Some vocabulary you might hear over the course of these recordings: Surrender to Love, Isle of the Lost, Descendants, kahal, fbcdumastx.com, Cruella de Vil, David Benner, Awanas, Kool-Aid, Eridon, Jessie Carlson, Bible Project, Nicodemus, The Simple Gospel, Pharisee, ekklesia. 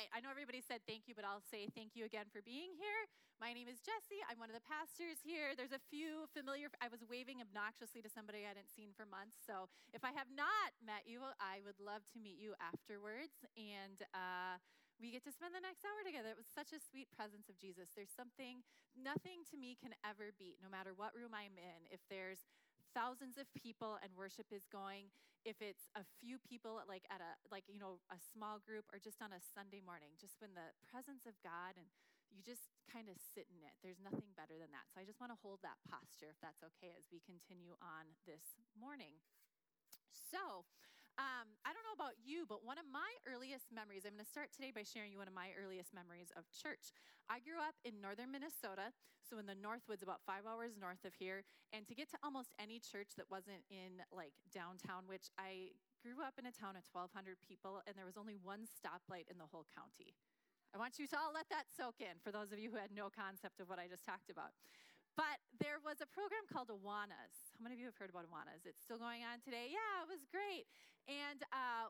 right, I know everybody said thank you, but I'll say thank you again for being here. My name is Jessie. I'm one of the pastors here. There's a few familiar, I was waving obnoxiously to somebody I hadn't seen for months, so if I have not met you, I would love to meet you afterwards, and we get to spend the next hour together. It was such a sweet presence of Jesus. There's something, nothing to me can ever beat, no matter what room I'm in. If there's thousands of people and worship is going, if it's a few people a small group or just on a Sunday morning, just when the presence of God and you just kind of sit in it, there's nothing better than that. So I just want to hold that posture, if that's okay, as we continue on this morning. So, I don't know about you, but one of my earliest memories, I'm going to start today by sharing you one of my earliest memories of church. I grew up in northern Minnesota, so in the Northwoods, about 5 hours north of here, and to get to almost any church that wasn't in like downtown, which I grew up in a town of 1,200 people, and there was only one stoplight in the whole county. I want you to all let that soak in, for those of you who had no concept of what I just talked about. But there was a program called Awanas. How many of you have heard about Awanas? It's still going on today. Yeah, it was great. And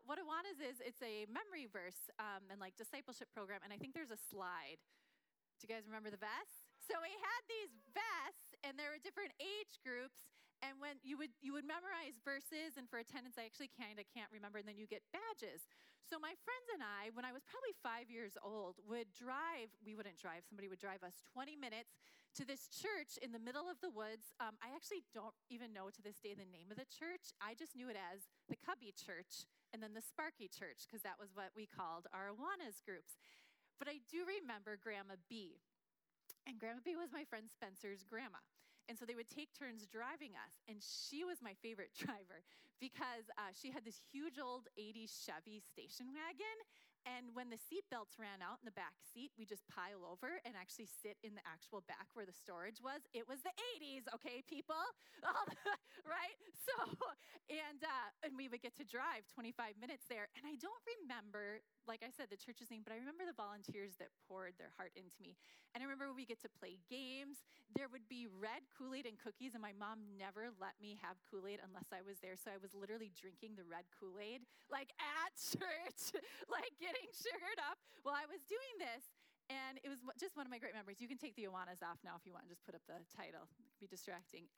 what Awanas is, it's a memory verse and like discipleship program. And I think there's a slide. Do you guys remember the vests? So we had these vests, and there were different age groups. And when you would memorize verses, and for attendance, I actually kind of can't remember. And then you get badges. So my friends and I, when I was probably 5 years old, would drive. We wouldn't drive. Somebody would drive us 20 minutes to this church in the middle of the woods. I actually don't even know to this day the name of the church. I just knew it as the Cubby Church and then the Sparky Church, because that was what we called our Awanas groups. But I do remember Grandma B. And Grandma B was my friend Spencer's grandma. And so they would take turns driving us. And she was my favorite driver because she had this huge old 80s Chevy station wagon. And when the seat belts ran out in the back seat, we just pile over and actually sit in the actual back where the storage was. It was the 80s, okay, people? Right? So, and we would get to drive 25 minutes there. And I don't remember, like I said, the church's name, but I remember the volunteers that poured their heart into me. And I remember we get to play games. There would be red Kool-Aid and cookies, and my mom never let me have Kool-Aid unless I was there. So I was literally drinking the red Kool-Aid, like at church, like getting sugared up while I was doing this. And it was just one of my great memories. You can take the Awanas off now if you want, just put up the title. It could be distracting.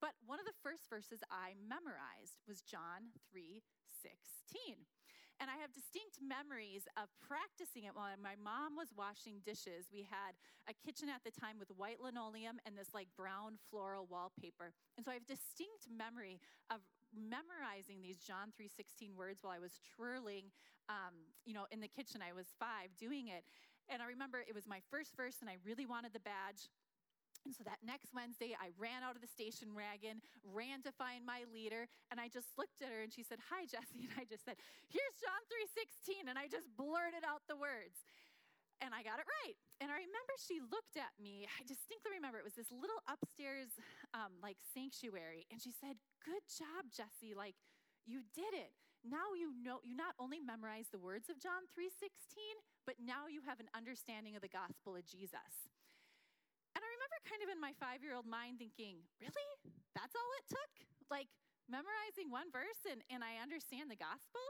But one of the first verses I memorized was John 3:16. And I have distinct memories of practicing it while my mom was washing dishes. We had a kitchen at the time with white linoleum and this like brown floral wallpaper. And so I have distinct memory of memorizing these John 3:16 words while I was twirling, in the kitchen. I was 5 doing it. And I remember it was my first verse and I really wanted the badge. And so that next Wednesday, I ran out of the station wagon, ran to find my leader, and I just looked at her, and she said, "Hi, Jessie," and I just said, "Here's John 3:16," and I just blurted out the words. And I got it right. And I remember she looked at me. I distinctly remember it was this little upstairs sanctuary, and she said, "Good job, Jessie, like, you did it. Now you know, you not only memorized the words of John 3:16, but now you have an understanding of the gospel of Jesus." And I remember kind of in my 5-year-old mind thinking, really? That's all it took? Like memorizing one verse and I understand the gospel?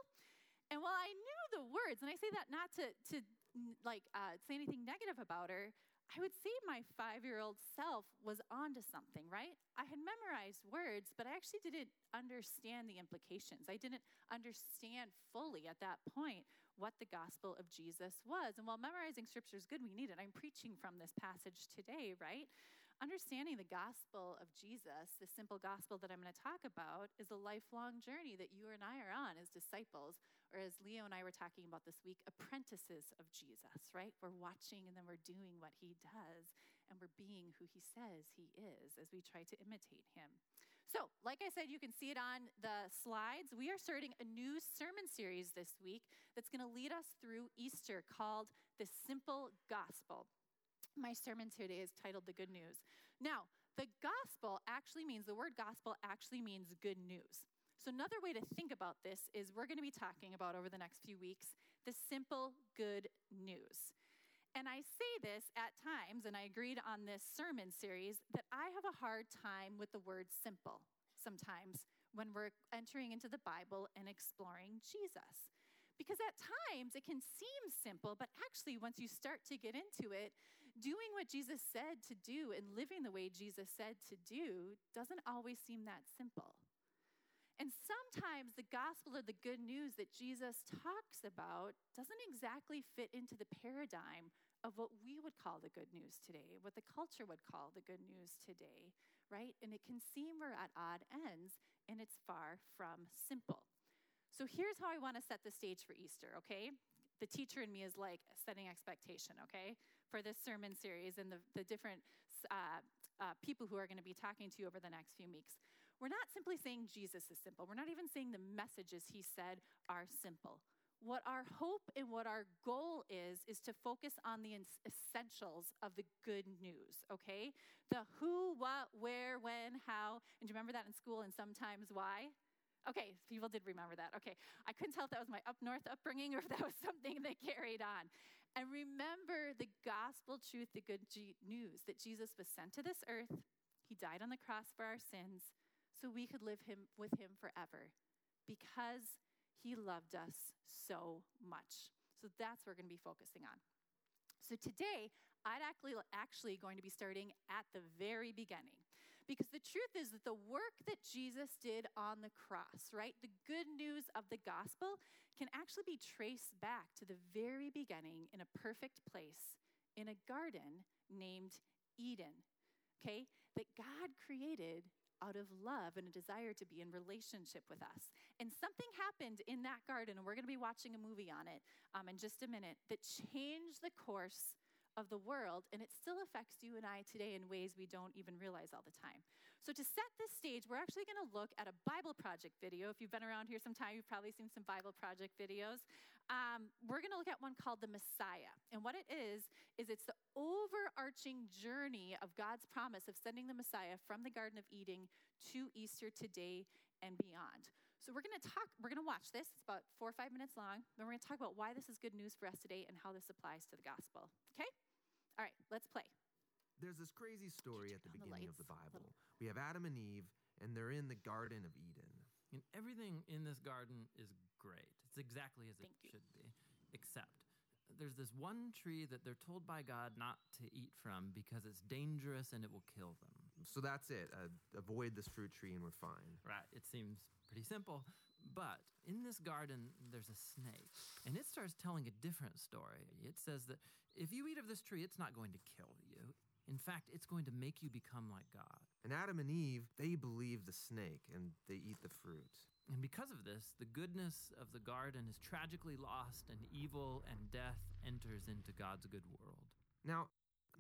And while I knew the words, and I say that not to say anything negative about her, I would say my 5-year-old self was onto something, right? I had memorized words, but I actually didn't understand the implications. I didn't understand fully at that point what the gospel of Jesus was. And while memorizing scripture is good, we need it. I'm preaching from this passage today, right? Understanding the gospel of Jesus, the simple gospel that I'm going to talk about, is a lifelong journey that you and I are on as disciples, or as Leo and I were talking about this week, apprentices of Jesus, right? We're watching and then we're doing what he does, and we're being who he says he is as we try to imitate him. So, like I said, you can see it on the slides. We are starting a new sermon series this week that's going to lead us through Easter called The Simple Gospel. My sermon today is titled The Good News. Now, the word gospel actually means good news. So another way to think about this is we're going to be talking about over the next few weeks the simple good news. And I say this at times, and I agreed on this sermon series, that I have a hard time with the word simple sometimes when we're entering into the Bible and exploring Jesus. Because at times it can seem simple, but actually once you start to get into it, doing what Jesus said to do and living the way Jesus said to do doesn't always seem that simple. And sometimes the gospel or the good news that Jesus talks about doesn't exactly fit into the paradigm of what we would call the good news today, what the culture would call the good news today, right? And it can seem we're at odd ends, and it's far from simple. So here's how I want to set the stage for Easter, okay? The teacher in me is like setting expectation, okay? For this sermon series and the different people who are going to be talking to you over the next few weeks. We're not simply saying Jesus is simple. We're not even saying the messages he said are simple. What our hope and what our goal is to focus on the essentials of the good news, okay? The who, what, where, when, how. And do you remember that in school and sometimes why? Okay, people did remember that. Okay, I couldn't tell if that was my up north upbringing or if that was something they carried on. And remember the gospel truth, the good news, that Jesus was sent to this earth. He died on the cross for our sins so we could live with him forever because he loved us so much. So that's what we're going to be focusing on. So today, I'm actually going to be starting at the very beginning. Because the truth is that the work that Jesus did on the cross, right, the good news of the gospel can actually be traced back to the very beginning in a perfect place in a garden named Eden, okay, that God created out of love and a desire to be in relationship with us. And something happened in that garden, and we're going to be watching a movie on it in just a minute, that changed the course of the world, and it still affects you and I today in ways we don't even realize all the time. So to set this stage, we're actually going to look at a Bible Project video. If you've been around here some time, you've probably seen some Bible Project videos. We're going to look at one called The Messiah. And what it is it's the overarching journey of God's promise of sending the Messiah from the Garden of Eden to Easter today and beyond. So we're going to watch this. It's about 4 or 5 minutes long. Then we're going to talk about why this is good news for us today and how this applies to the gospel. Okay? All right, let's play. There's this crazy story at the beginning of the Bible. We have Adam and Eve, and they're in the Garden of Eden. And everything in this garden is great. It's exactly as it should be, except there's this one tree that they're told by God not to eat from because it's dangerous and it will kill them. So that's it. Avoid this fruit tree and we're fine. Right. It seems pretty simple. But in this garden, there's a snake, and it starts telling a different story. It says that if you eat of this tree, it's not going to kill you. In fact, it's going to make you become like God. And Adam and Eve, they believe the snake and they eat the fruit. And because of this, the goodness of the garden is tragically lost, and evil and death enters into God's good world. Now,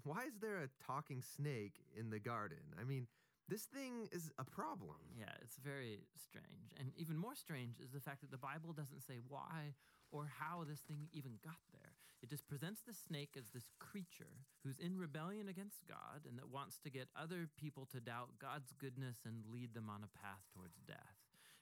why is there a talking snake in the garden? I mean, this thing is a problem. Yeah, it's very strange. And even more strange is the fact that the Bible doesn't say why or how this thing even got there. It just presents the snake as this creature who's in rebellion against God and that wants to get other people to doubt God's goodness and lead them on a path towards death.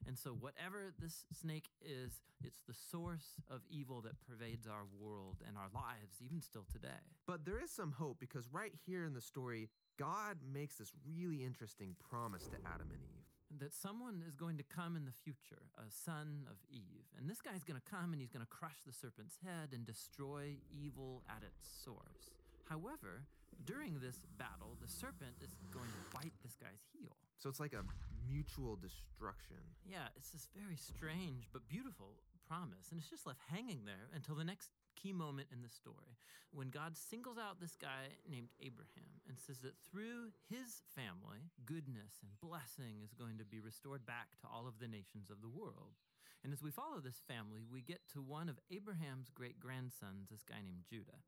And so whatever this snake is, it's the source of evil that pervades our world and our lives, even still today. But there is some hope, because right here in the story, God makes this really interesting promise to Adam and Eve. That someone is going to come in the future, a son of Eve. And this guy's going to come and he's going to crush the serpent's head and destroy evil at its source. However, during this battle, the serpent is going to bite this guy's heel. So it's like a mutual destruction. Yeah, it's this very strange but beautiful promise. And it's just left hanging there until the next key moment in the story, when God singles out this guy named Abraham and says that through his family, goodness and blessing is going to be restored back to all of the nations of the world. And as we follow this family, we get to one of Abraham's great-grandsons, this guy named Judah.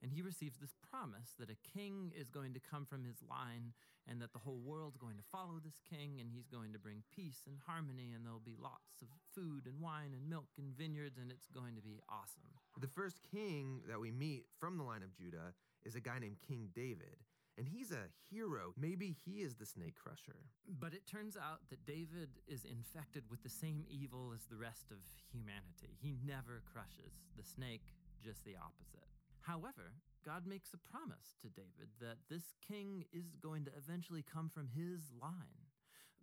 And he receives this promise that a king is going to come from his line and that the whole world's going to follow this king, and he's going to bring peace and harmony, and there'll be lots of food and wine and milk and vineyards, and it's going to be awesome. The first king that we meet from the line of Judah is a guy named King David. And he's a hero. Maybe he is the snake crusher. But it turns out that David is infected with the same evil as the rest of humanity. He never crushes the snake, just the opposite. However, God makes a promise to David that this king is going to eventually come from his line.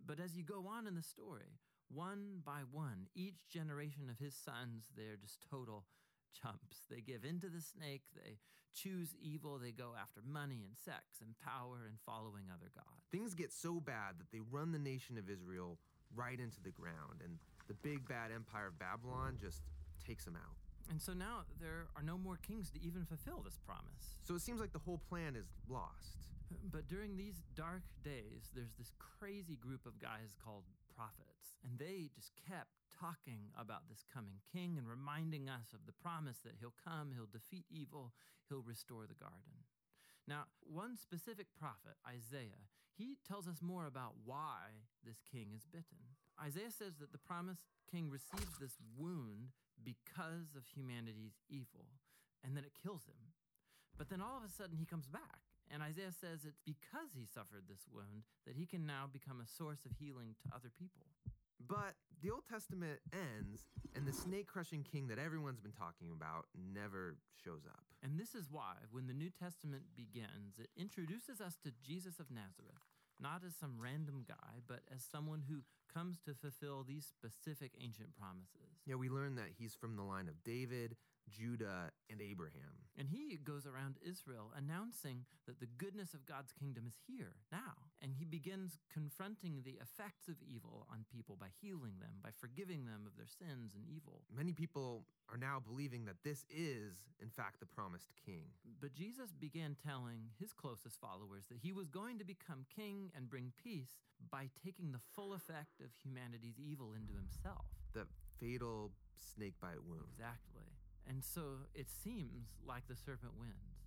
But as you go on in the story, One by one, each generation of his sons, they're just total chumps. They give into the snake, they choose evil, they go after money and sex and power and following other gods. Things get so bad that they run the nation of Israel right into the ground, and the big bad empire of Babylon just takes them out. And so now there are no more kings to even fulfill this promise. So it seems like the whole plan is lost. But during these dark days, there's this crazy group of guys called prophets, and they just kept talking about this coming king and reminding us of the promise that he'll come, he'll defeat evil, he'll restore the garden. Now, one specific prophet, Isaiah, he tells us more about why this king is bitten. Isaiah says that the promised king receives this wound because of humanity's evil, and then it kills him. But then all of a sudden he comes back, and Isaiah says it's because he suffered this wound that he can now become a source of healing to other people. But the Old Testament ends, and the snake-crushing king that everyone's been talking about never shows up. And this is why, when the New Testament begins, it introduces us to Jesus of Nazareth, not as some random guy, but as someone who comes to fulfill these specific ancient promises. Yeah, we learn that he's from the line of David, Judah, and Abraham. And he goes around Israel announcing that the goodness of God's kingdom is here, now. And he begins confronting the effects of evil on people by healing them, by forgiving them of their sins and evil. Many people are now believing that this is, in fact, the promised king. But Jesus began telling his closest followers that he was going to become king and bring peace by taking the full effect of humanity's evil into himself. The fatal snakebite wound. Exactly. And so it seems like the serpent wins.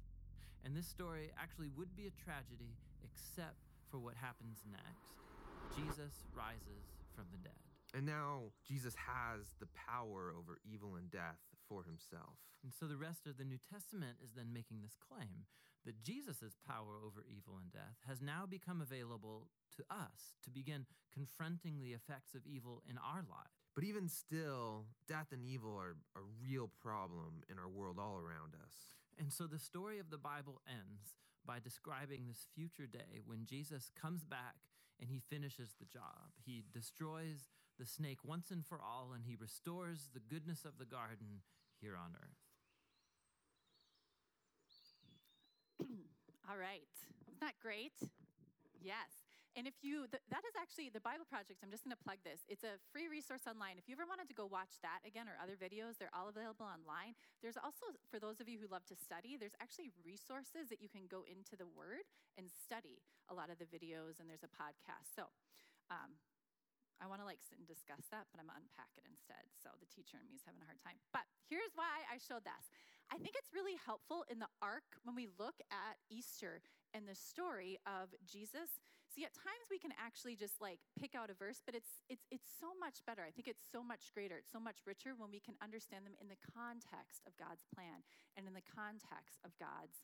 And this story actually would be a tragedy except for what happens next. Jesus rises from the dead. And now Jesus has the power over evil and death for himself. And so the rest of the New Testament is then making this claim that Jesus' power over evil and death has now become available to us to begin confronting the effects of evil in our lives. But even still, death and evil are a real problem in our world all around us. And so the story of the Bible ends by describing this future day when Jesus comes back and he finishes the job. He destroys the snake once and for all, and he restores the goodness of the garden here on earth. All right. Isn't that great? Yes. And if you, that is actually the Bible Project. I'm just going to plug this. It's a free resource online. If you ever wanted to go watch that again or other videos, they're all available online. There's also, for those of you who love to study, there's actually resources that you can go into the Word and study a lot of the videos, and there's a podcast. So I want to sit and discuss that, but I'm going to unpack it instead. So the teacher in me is having a hard time. But here's why I showed this. I think it's really helpful in the arc when we look at Easter and the story of Jesus. See, at times we can actually just pick out a verse, but it's so much better. I think it's so much greater. It's so much richer when we can understand them in the context of God's plan and in the context of God's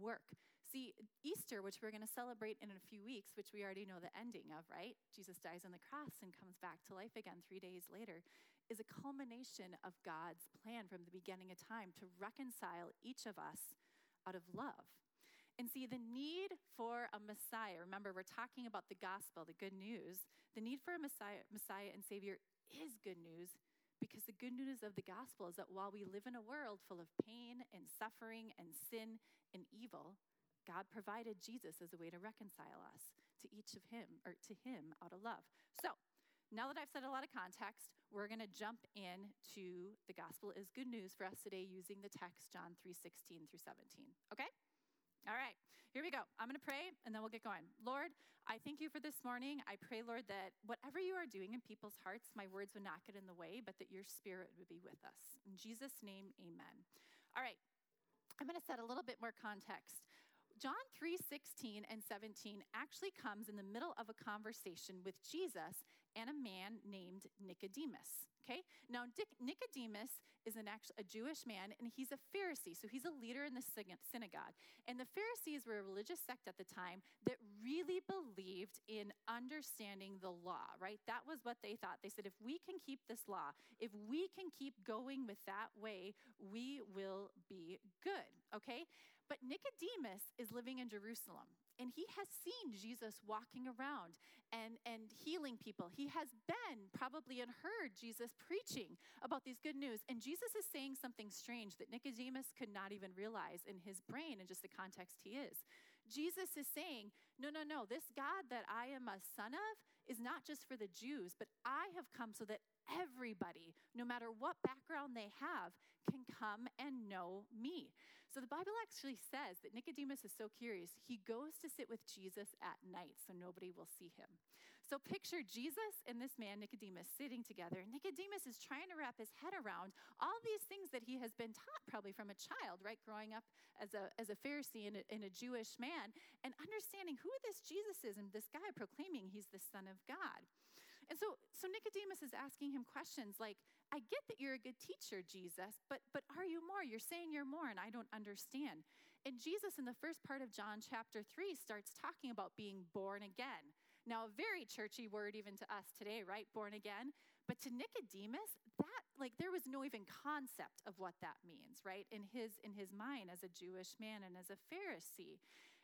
work. See, Easter, which we're going to celebrate in a few weeks, which we already know the ending of, right? Jesus dies on the cross and comes back to life again 3 days later, is a culmination of God's plan from the beginning of time to reconcile each of us out of love. And see, the need for a Messiah, remember, we're talking about the gospel, the good news. The need for a Messiah and Savior is good news, because the good news of the gospel is that while we live in a world full of pain and suffering and sin and evil, God provided Jesus as a way to reconcile us to each of him, or to him out of love. So now that I've said a lot of context, we're going to jump in to the gospel is good news for us today using the text John 3:16 through 17. Okay? All right, here we go. I'm going to pray, and then we'll get going. Lord, I thank you for this morning. I pray, Lord, that whatever you are doing in people's hearts, my words would not get in the way, but that your spirit would be with us. In Jesus' name, amen. All right, I'm going to set a little bit more context. John 3:16 and 17 actually comes in the middle of a conversation with Jesus and a man named Nicodemus, okay? Now, Nicodemus is a Jewish man, and he's a Pharisee, so he's a leader in the synagogue. And the Pharisees were a religious sect at the time that really believed in understanding the law, right? That was what they thought. They said, if we can keep this law, if we can keep going with that way, we will be good, okay? But Nicodemus is living in Jerusalem, and he has seen Jesus walking around and healing people. He has been probably and heard Jesus preaching about these good news. And Jesus is saying something strange that Nicodemus could not even realize in his brain and just the context he is. Jesus is saying, no, this God that I am a son of is not just for the Jews, but I have come so that everybody, no matter what background they have, can come and know me. So the Bible actually says that Nicodemus is so curious, he goes to sit with Jesus at night so nobody will see him. So picture Jesus and this man, Nicodemus, sitting together. Nicodemus is trying to wrap his head around all these things that he has been taught probably from a child, right? Growing up as a Pharisee and a Jewish man, and understanding who this Jesus is and this guy proclaiming he's the Son of God. And so Nicodemus is asking him questions like, I get that you're a good teacher, Jesus, but are you more? You're saying you're more, and I don't understand. And Jesus, in the first part of John chapter 3, starts talking about being born again. Now, a very churchy word even to us today, right? Born again. But to Nicodemus, that, like, there was no even concept of what that means, right? In his mind as a Jewish man and as a Pharisee.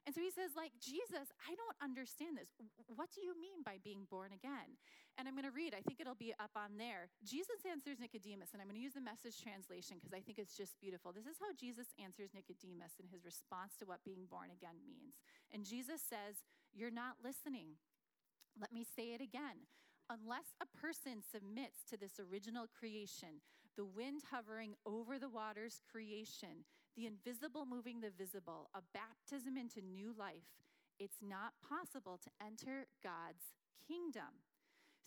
And so he says, like, Jesus, I don't understand this. What do you mean by being born again? And I'm going to read, I think it'll be up on there. Jesus answers Nicodemus, and I'm going to use the Message translation because I think it's just beautiful. This is how Jesus answers Nicodemus in his response to what being born again means. And Jesus says, you're not listening. Let me say it again. Unless a person submits to this original creation, the wind hovering over the waters creation, the invisible moving the visible, a baptism into new life, it's not possible to enter God's kingdom.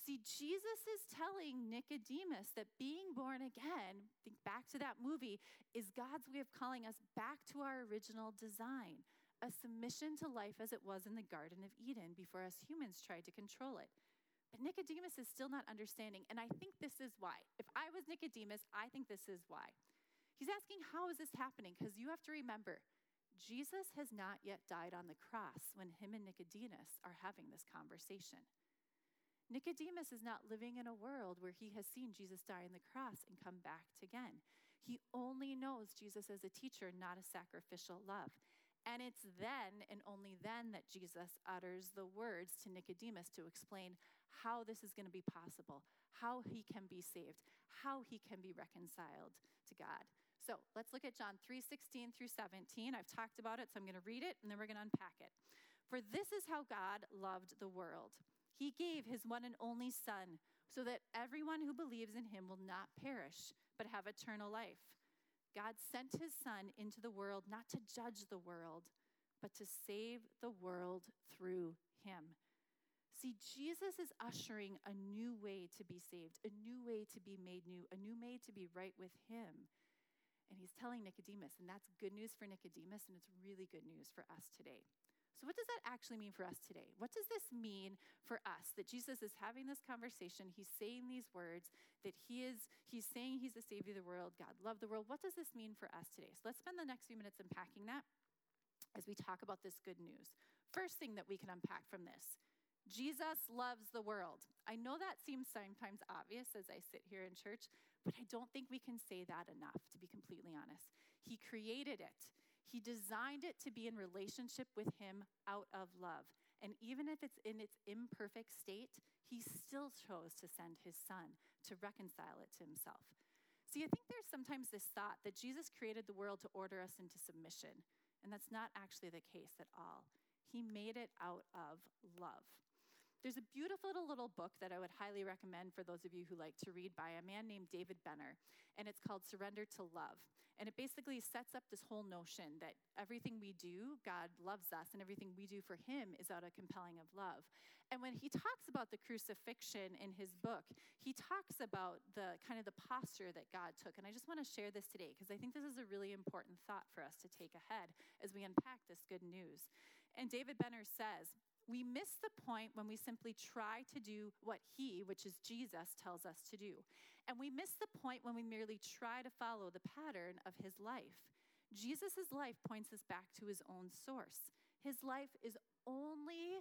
See, Jesus is telling Nicodemus that being born again, think back to that movie, is God's way of calling us back to our original design, a submission to life as it was in the Garden of Eden before us humans tried to control it. But Nicodemus is still not understanding, and I think this is why. If I was Nicodemus, I think this is why. He's asking, how is this happening? Because you have to remember, Jesus has not yet died on the cross when him and Nicodemus are having this conversation. Nicodemus is not living in a world where he has seen Jesus die on the cross and come back again. He only knows Jesus as a teacher, not a sacrificial love. And it's then and only then that Jesus utters the words to Nicodemus to explain how this is going to be possible, how he can be saved, how he can be reconciled to God. So let's look at John 3:16 through 17. I've talked about it, so I'm going to read it, and then we're going to unpack it. For this is how God loved the world. He gave his one and only Son so that everyone who believes in him will not perish but have eternal life. God sent his Son into the world, not to judge the world, but to save the world through him. See, Jesus is ushering a new way to be saved, a new way to be made new, a new way to be right with him. And he's telling Nicodemus, and that's good news for Nicodemus, and it's really good news for us today. So what does that actually mean for us today? What does this mean for us, that Jesus is having this conversation, he's saying these words, that he's saying he's the Savior of the world, God loved the world. What does this mean for us today? So let's spend the next few minutes unpacking that as we talk about this good news. First thing that we can unpack from this, Jesus loves the world. I know that seems sometimes obvious as I sit here in church, but I don't think we can say that enough, to be completely honest. He created it. He designed it to be in relationship with him out of love. And even if it's in its imperfect state, he still chose to send his Son to reconcile it to himself. See, I think there's sometimes this thought that Jesus created the world to order us into submission, and that's not actually the case at all. He made it out of love. There's a beautiful little book that I would highly recommend for those of you who like to read by a man named David Benner, and it's called Surrender to Love. And it basically sets up this whole notion that everything we do, God loves us, and everything we do for him is out of compelling of love. And when he talks about the crucifixion in his book, he talks about the kind of the posture that God took. And I just want to share this today because I think this is a really important thought for us to take ahead as we unpack this good news. And David Benner says, we miss the point when we simply try to do what he, which is Jesus, tells us to do. And we miss the point when we merely try to follow the pattern of his life. Jesus' life points us back to his own source. His life is only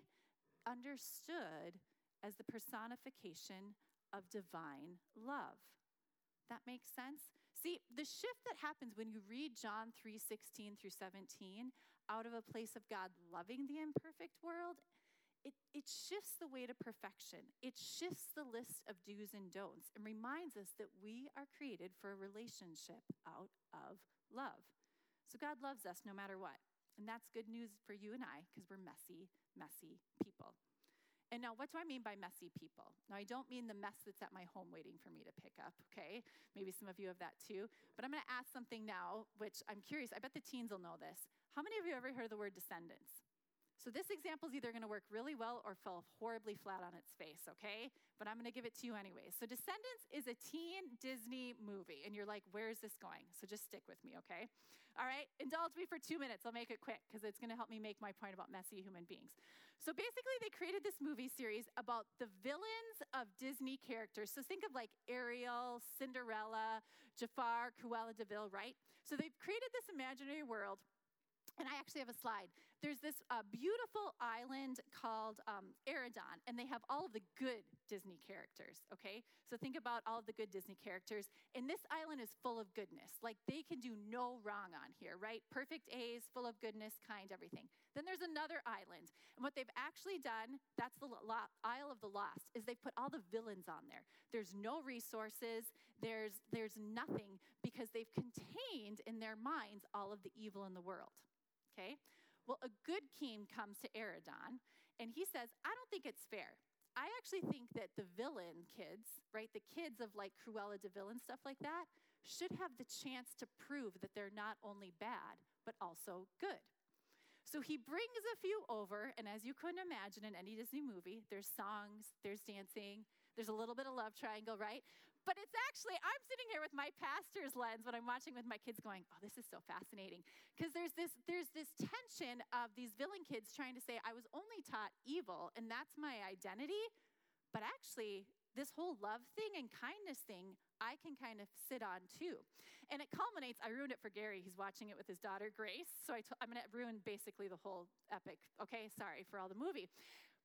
understood as the personification of divine love. That makes sense? See, the shift that happens when you read John 3:16 through 17 out of a place of God loving the imperfect world, it shifts the way to perfection. It shifts the list of do's and don'ts and reminds us that we are created for a relationship out of love. So God loves us no matter what. And that's good news for you and I because we're messy, messy people. And now, what do I mean by messy people? Now, I don't mean the mess that's at my home waiting for me to pick up, okay? Maybe some of you have that too. But I'm going to ask something now, which I'm curious. I bet the teens will know this. How many of you ever heard the word descendants? So this example is either going to work really well or fall horribly flat on its face, okay? But I'm going to give it to you anyways. So Descendants is a teen Disney movie. And you're like, where is this going? So just stick with me, okay? All right, indulge me for 2 minutes. I'll make it quick because it's going to help me make my point about messy human beings. So basically, they created this movie series about the villains of Disney characters. So think of like Ariel, Cinderella, Jafar, Cruella de Vil, right? So they've created this imaginary world. And I actually have a slide. There's this beautiful island called Eridon, and they have all of the good Disney characters, okay? So think about all of the good Disney characters. And this island is full of goodness. Like, they can do no wrong on here, right? Perfect A's, full of goodness, kind, everything. Then there's another island. And what they've actually done, that's the Isle of the Lost, is they've put all the villains on there. There's no resources. There's nothing because they've contained in their minds all of the evil in the world. Okay, well, a good king comes to Eridon, and he says, I don't think it's fair. I actually think that the villain kids, right, the kids of like Cruella de Vil and stuff like that, should have the chance to prove that they're not only bad, but also good. So he brings a few over, and as you couldn't imagine in any Disney movie, there's songs, there's dancing, there's a little bit of love triangle, right? But it's actually, I'm sitting here with my pastor's lens when I'm watching with my kids going, oh, this is so fascinating. Because there's this tension of these villain kids trying to say, I was only taught evil, and that's my identity. But actually, this whole love thing and kindness thing, I can kind of sit on too. And it culminates, I ruined it for Gary. He's watching it with his daughter, Grace. So I'm going to ruin basically the whole epic. Okay, sorry for all the movie.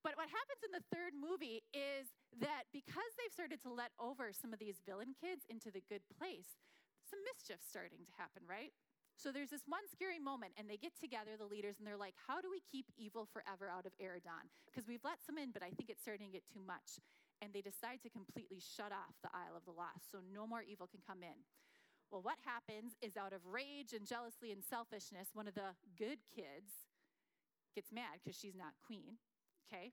But what happens in the third movie is that because they've started to let over some of these villain kids into the good place, some mischief's starting to happen, right? So there's this one scary moment, and they get together, the leaders, and they're like, how do we keep evil forever out of Eridon? Because we've let some in, but I think it's starting to get too much. And they decide to completely shut off the Isle of the Lost, so no more evil can come in. Well, what happens is out of rage and jealousy and selfishness, one of the good kids gets mad because she's not queen. Okay,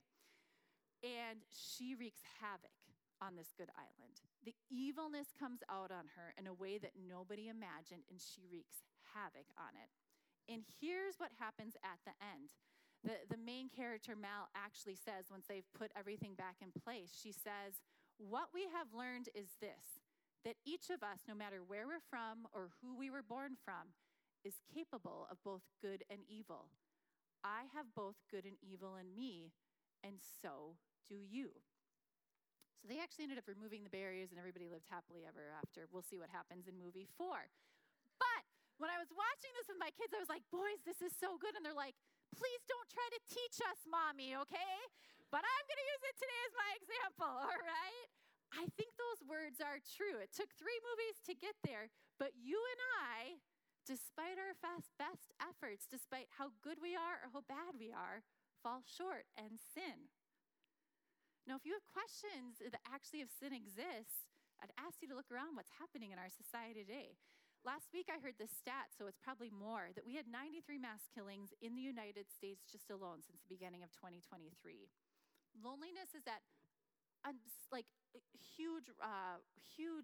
and she wreaks havoc on this good island. The evilness comes out on her in a way that nobody imagined, and she wreaks havoc on it. And here's what happens at the end. The main character, Mal, actually says, once they've put everything back in place, she says, what we have learned is this, that each of us, no matter where we're from or who we were born from, is capable of both good and evil. I have both good and evil in me, and so do you. So they actually ended up removing the barriers, and everybody lived happily ever after. We'll see what happens in movie 4. But when I was watching this with my kids, I was like, boys, this is so good. And they're like, please don't try to teach us, Mommy, okay? But I'm going to use it today as my example, all right? I think those words are true. It took 3 movies to get there, but you and I, despite our best efforts, despite how good we are or how bad we are, fall short and sin. Now, if you have questions that actually if sin exists, I'd ask you to look around what's happening in our society today. Last week, I heard this stat, so it's probably more, that we had 93 mass killings in the United States just alone since the beginning of 2023. Loneliness is at like huge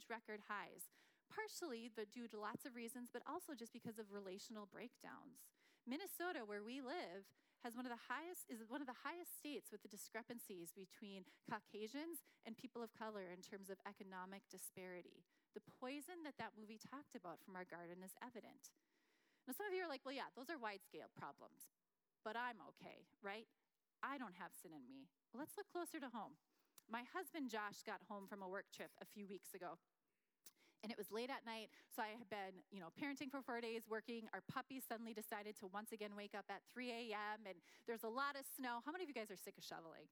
record highs. Partially due to lots of reasons, but also just because of relational breakdowns. Minnesota, where we live, is one of the highest states with the discrepancies between Caucasians and people of color in terms of economic disparity. The poison that movie talked about from our garden is evident. Now, some of you are like, well, yeah, those are wide-scale problems, but I'm okay, right? I don't have sin in me. Well, let's look closer to home. My husband, Josh, got home from a work trip a few weeks ago. And it was late at night, so I had been, parenting for 4 days, working. Our puppy suddenly decided to once again wake up at 3 a.m., and there's a lot of snow. How many of you guys are sick of shoveling?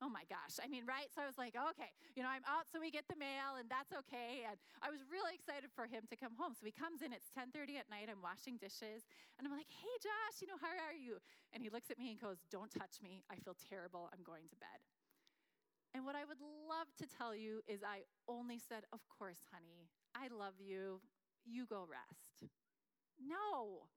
oh my gosh. I mean, right? So I was like, okay, I'm out, so we get the mail and that's okay. And I was really excited for him to come home. So he comes in, it's 10:30 at night, I'm washing dishes. And I'm like, hey, Josh, how are you? And he looks at me and goes, don't touch me. I feel terrible. I'm going to bed. And what I would love to tell you is I only said, of course, honey, I love you. You go rest. No.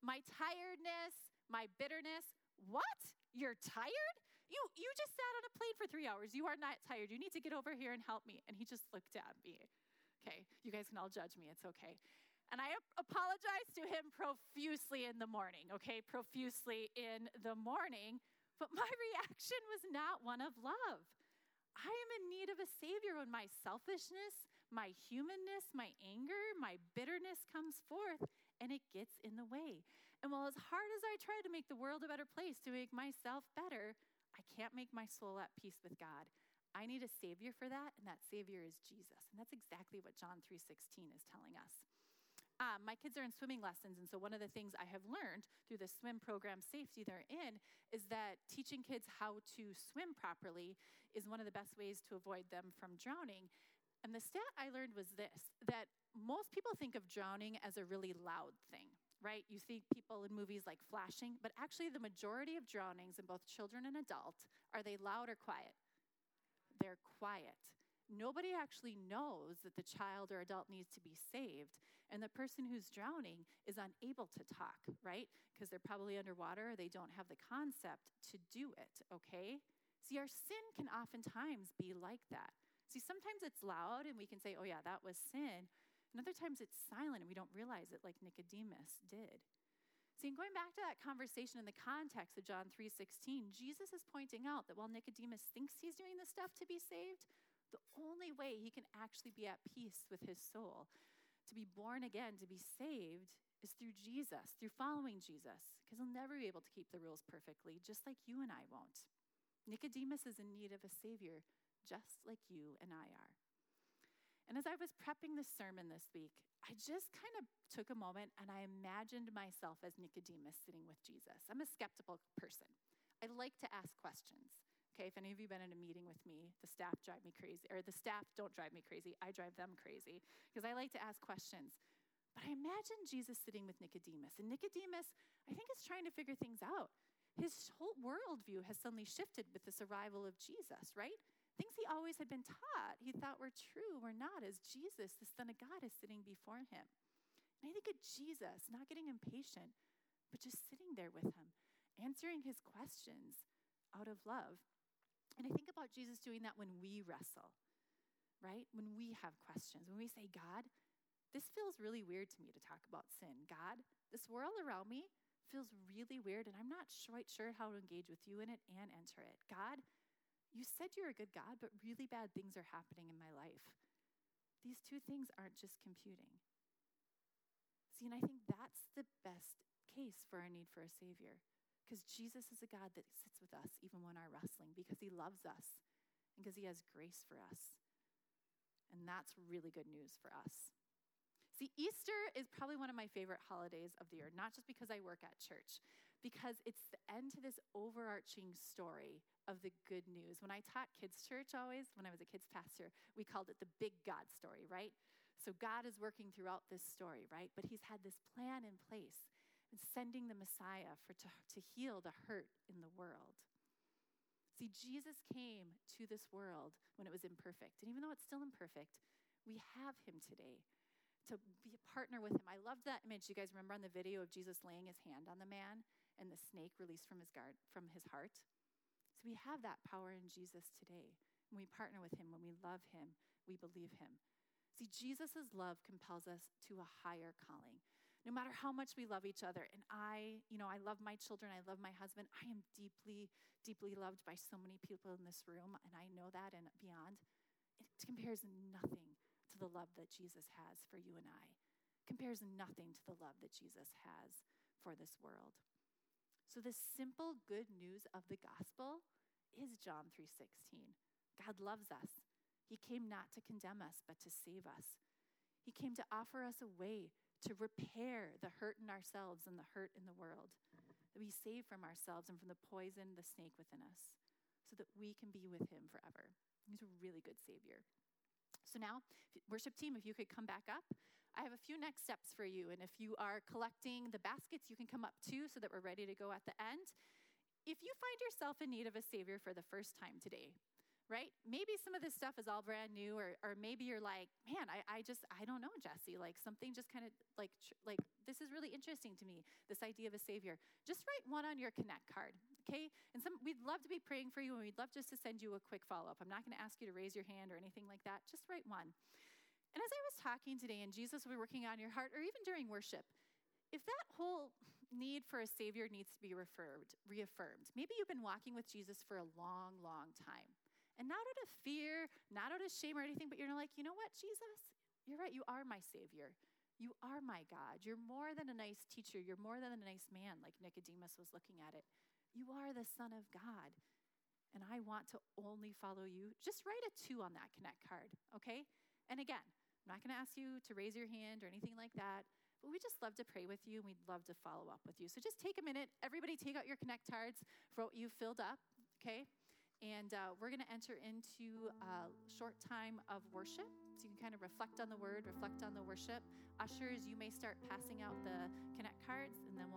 My tiredness, my bitterness. What? You're tired? You just sat on a plane for 3 hours. You are not tired. You need to get over here and help me. And he just looked at me. Okay, you guys can all judge me. It's okay. And I apologized to him profusely in the morning, okay? Profusely in the morning. But my reaction was not one of love. I am in need of a savior when my selfishness, my humanness, my anger, my bitterness comes forth and it gets in the way. And while as hard as I try to make the world a better place, to make myself better, I can't make my soul at peace with God. I need a savior for that, and that savior is Jesus. And that's exactly what John 3:16 is telling us. My kids are in swimming lessons, and so one of the things I have learned through the swim program safety they're in is that teaching kids how to swim properly is one of the best ways to avoid them from drowning. And the stat I learned was this, that most people think of drowning as a really loud thing, right? You see people in movies like flashing, but actually the majority of drownings in both children and adult, are they loud or quiet? They're quiet. Nobody actually knows that the child or adult needs to be saved, and the person who's drowning is unable to talk, right? Because they're probably underwater, or they don't have the concept to do it, okay? See, our sin can oftentimes be like that. See, sometimes it's loud, and we can say, oh yeah, that was sin, and other times it's silent, and we don't realize it like Nicodemus did. See, and going back to that conversation in the context of John 3:16, Jesus is pointing out that while Nicodemus thinks he's doing this stuff to be saved, the only way he can actually be at peace with his soul, to be born again, to be saved, is through Jesus, through following Jesus, because he'll never be able to keep the rules perfectly, just like you and I won't. Nicodemus is in need of a savior, just like you and I are. And as I was prepping this sermon this week, I just kind of took a moment and I imagined myself as Nicodemus sitting with Jesus. I'm a skeptical person. I like to ask questions. Okay, if any of you have been in a meeting with me, the staff drive me crazy, or the staff don't drive me crazy, I drive them crazy, because I like to ask questions. But I imagine Jesus sitting with Nicodemus, and Nicodemus, I think, is trying to figure things out. His whole worldview has suddenly shifted with this arrival of Jesus, right? Things he always had been taught, he thought were true, were not, as Jesus, the Son of God, is sitting before him. And I think of Jesus not getting impatient, but just sitting there with him, answering his questions out of love. And I think about Jesus doing that when we wrestle, right? When we have questions, when we say, God, this feels really weird to me to talk about sin. God, this world around me feels really weird, and I'm not quite sure how to engage with you in it and enter it. God, you said you're a good God, but really bad things are happening in my life. These two things aren't just computing. See, and I think that's the best case for our need for a savior. Because Jesus is a God that sits with us even when we're wrestling, because he loves us and because he has grace for us. And that's really good news for us. See, Easter is probably one of my favorite holidays of the year, not just because I work at church, because it's the end to this overarching story of the good news. When I taught kids' church always, when I was a kids' pastor, we called it the big God story, right? So God is working throughout this story, right? But he's had this plan in place, and sending the Messiah to heal the hurt in the world. See, Jesus came to this world when it was imperfect. And even though it's still imperfect, we have him today to be a partner with him. I loved that image. You guys remember on the video of Jesus laying his hand on the man and the snake released from his heart? So we have that power in Jesus today. When we partner with him, when we love him, we believe him. See, Jesus' love compels us to a higher calling. No matter how much we love each other, and I love my children, I love my husband, I am deeply, deeply loved by so many people in this room, and I know that and beyond. It compares nothing to the love that Jesus has for you and I. It compares nothing to the love that Jesus has for this world. So the simple good news of the gospel is John 3:16. God loves us. He came not to condemn us, but to save us. He came to offer us a way to repair the hurt in ourselves and the hurt in the world, that we save from ourselves and from the poison, the snake within us. so that we can be with him forever. He's a really good Savior. So now, worship team, if you could come back up. I have a few next steps for you. And if you are collecting the baskets, you can come up too so that we're ready to go at the end. If you find yourself in need of a Savior for the first time today, right? Maybe some of this stuff is all brand new, or maybe you're like, man, I don't know, Jesse. Like something just kind of like this is really interesting to me, this idea of a Savior. Just write one on your Connect card, okay? And we'd love to be praying for you, and we'd love just to send you a quick follow-up. I'm not going to ask you to raise your hand or anything like that. Just write one. And as I was talking today, and Jesus will be working on your heart, or even during worship, if that whole need for a Savior needs to be reaffirmed, maybe you've been walking with Jesus for a long, long time. And not out of fear, not out of shame or anything, but you're like, you know what, Jesus? You're right, you are my Savior. You are my God. You're more than a nice teacher. You're more than a nice man, like Nicodemus was looking at it. You are the Son of God, and I want to only follow you. Just write a 2 on that Connect card, okay? And again, I'm not going to ask you to raise your hand or anything like that, but we just love to pray with you, and we'd love to follow up with you. So just take a minute. Everybody take out your Connect cards for what you filled up, okay? And we're going to enter into a short time of worship. So you can kind of reflect on the word, reflect on the worship. Ushers, you may start passing out the Connect cards, and then we'll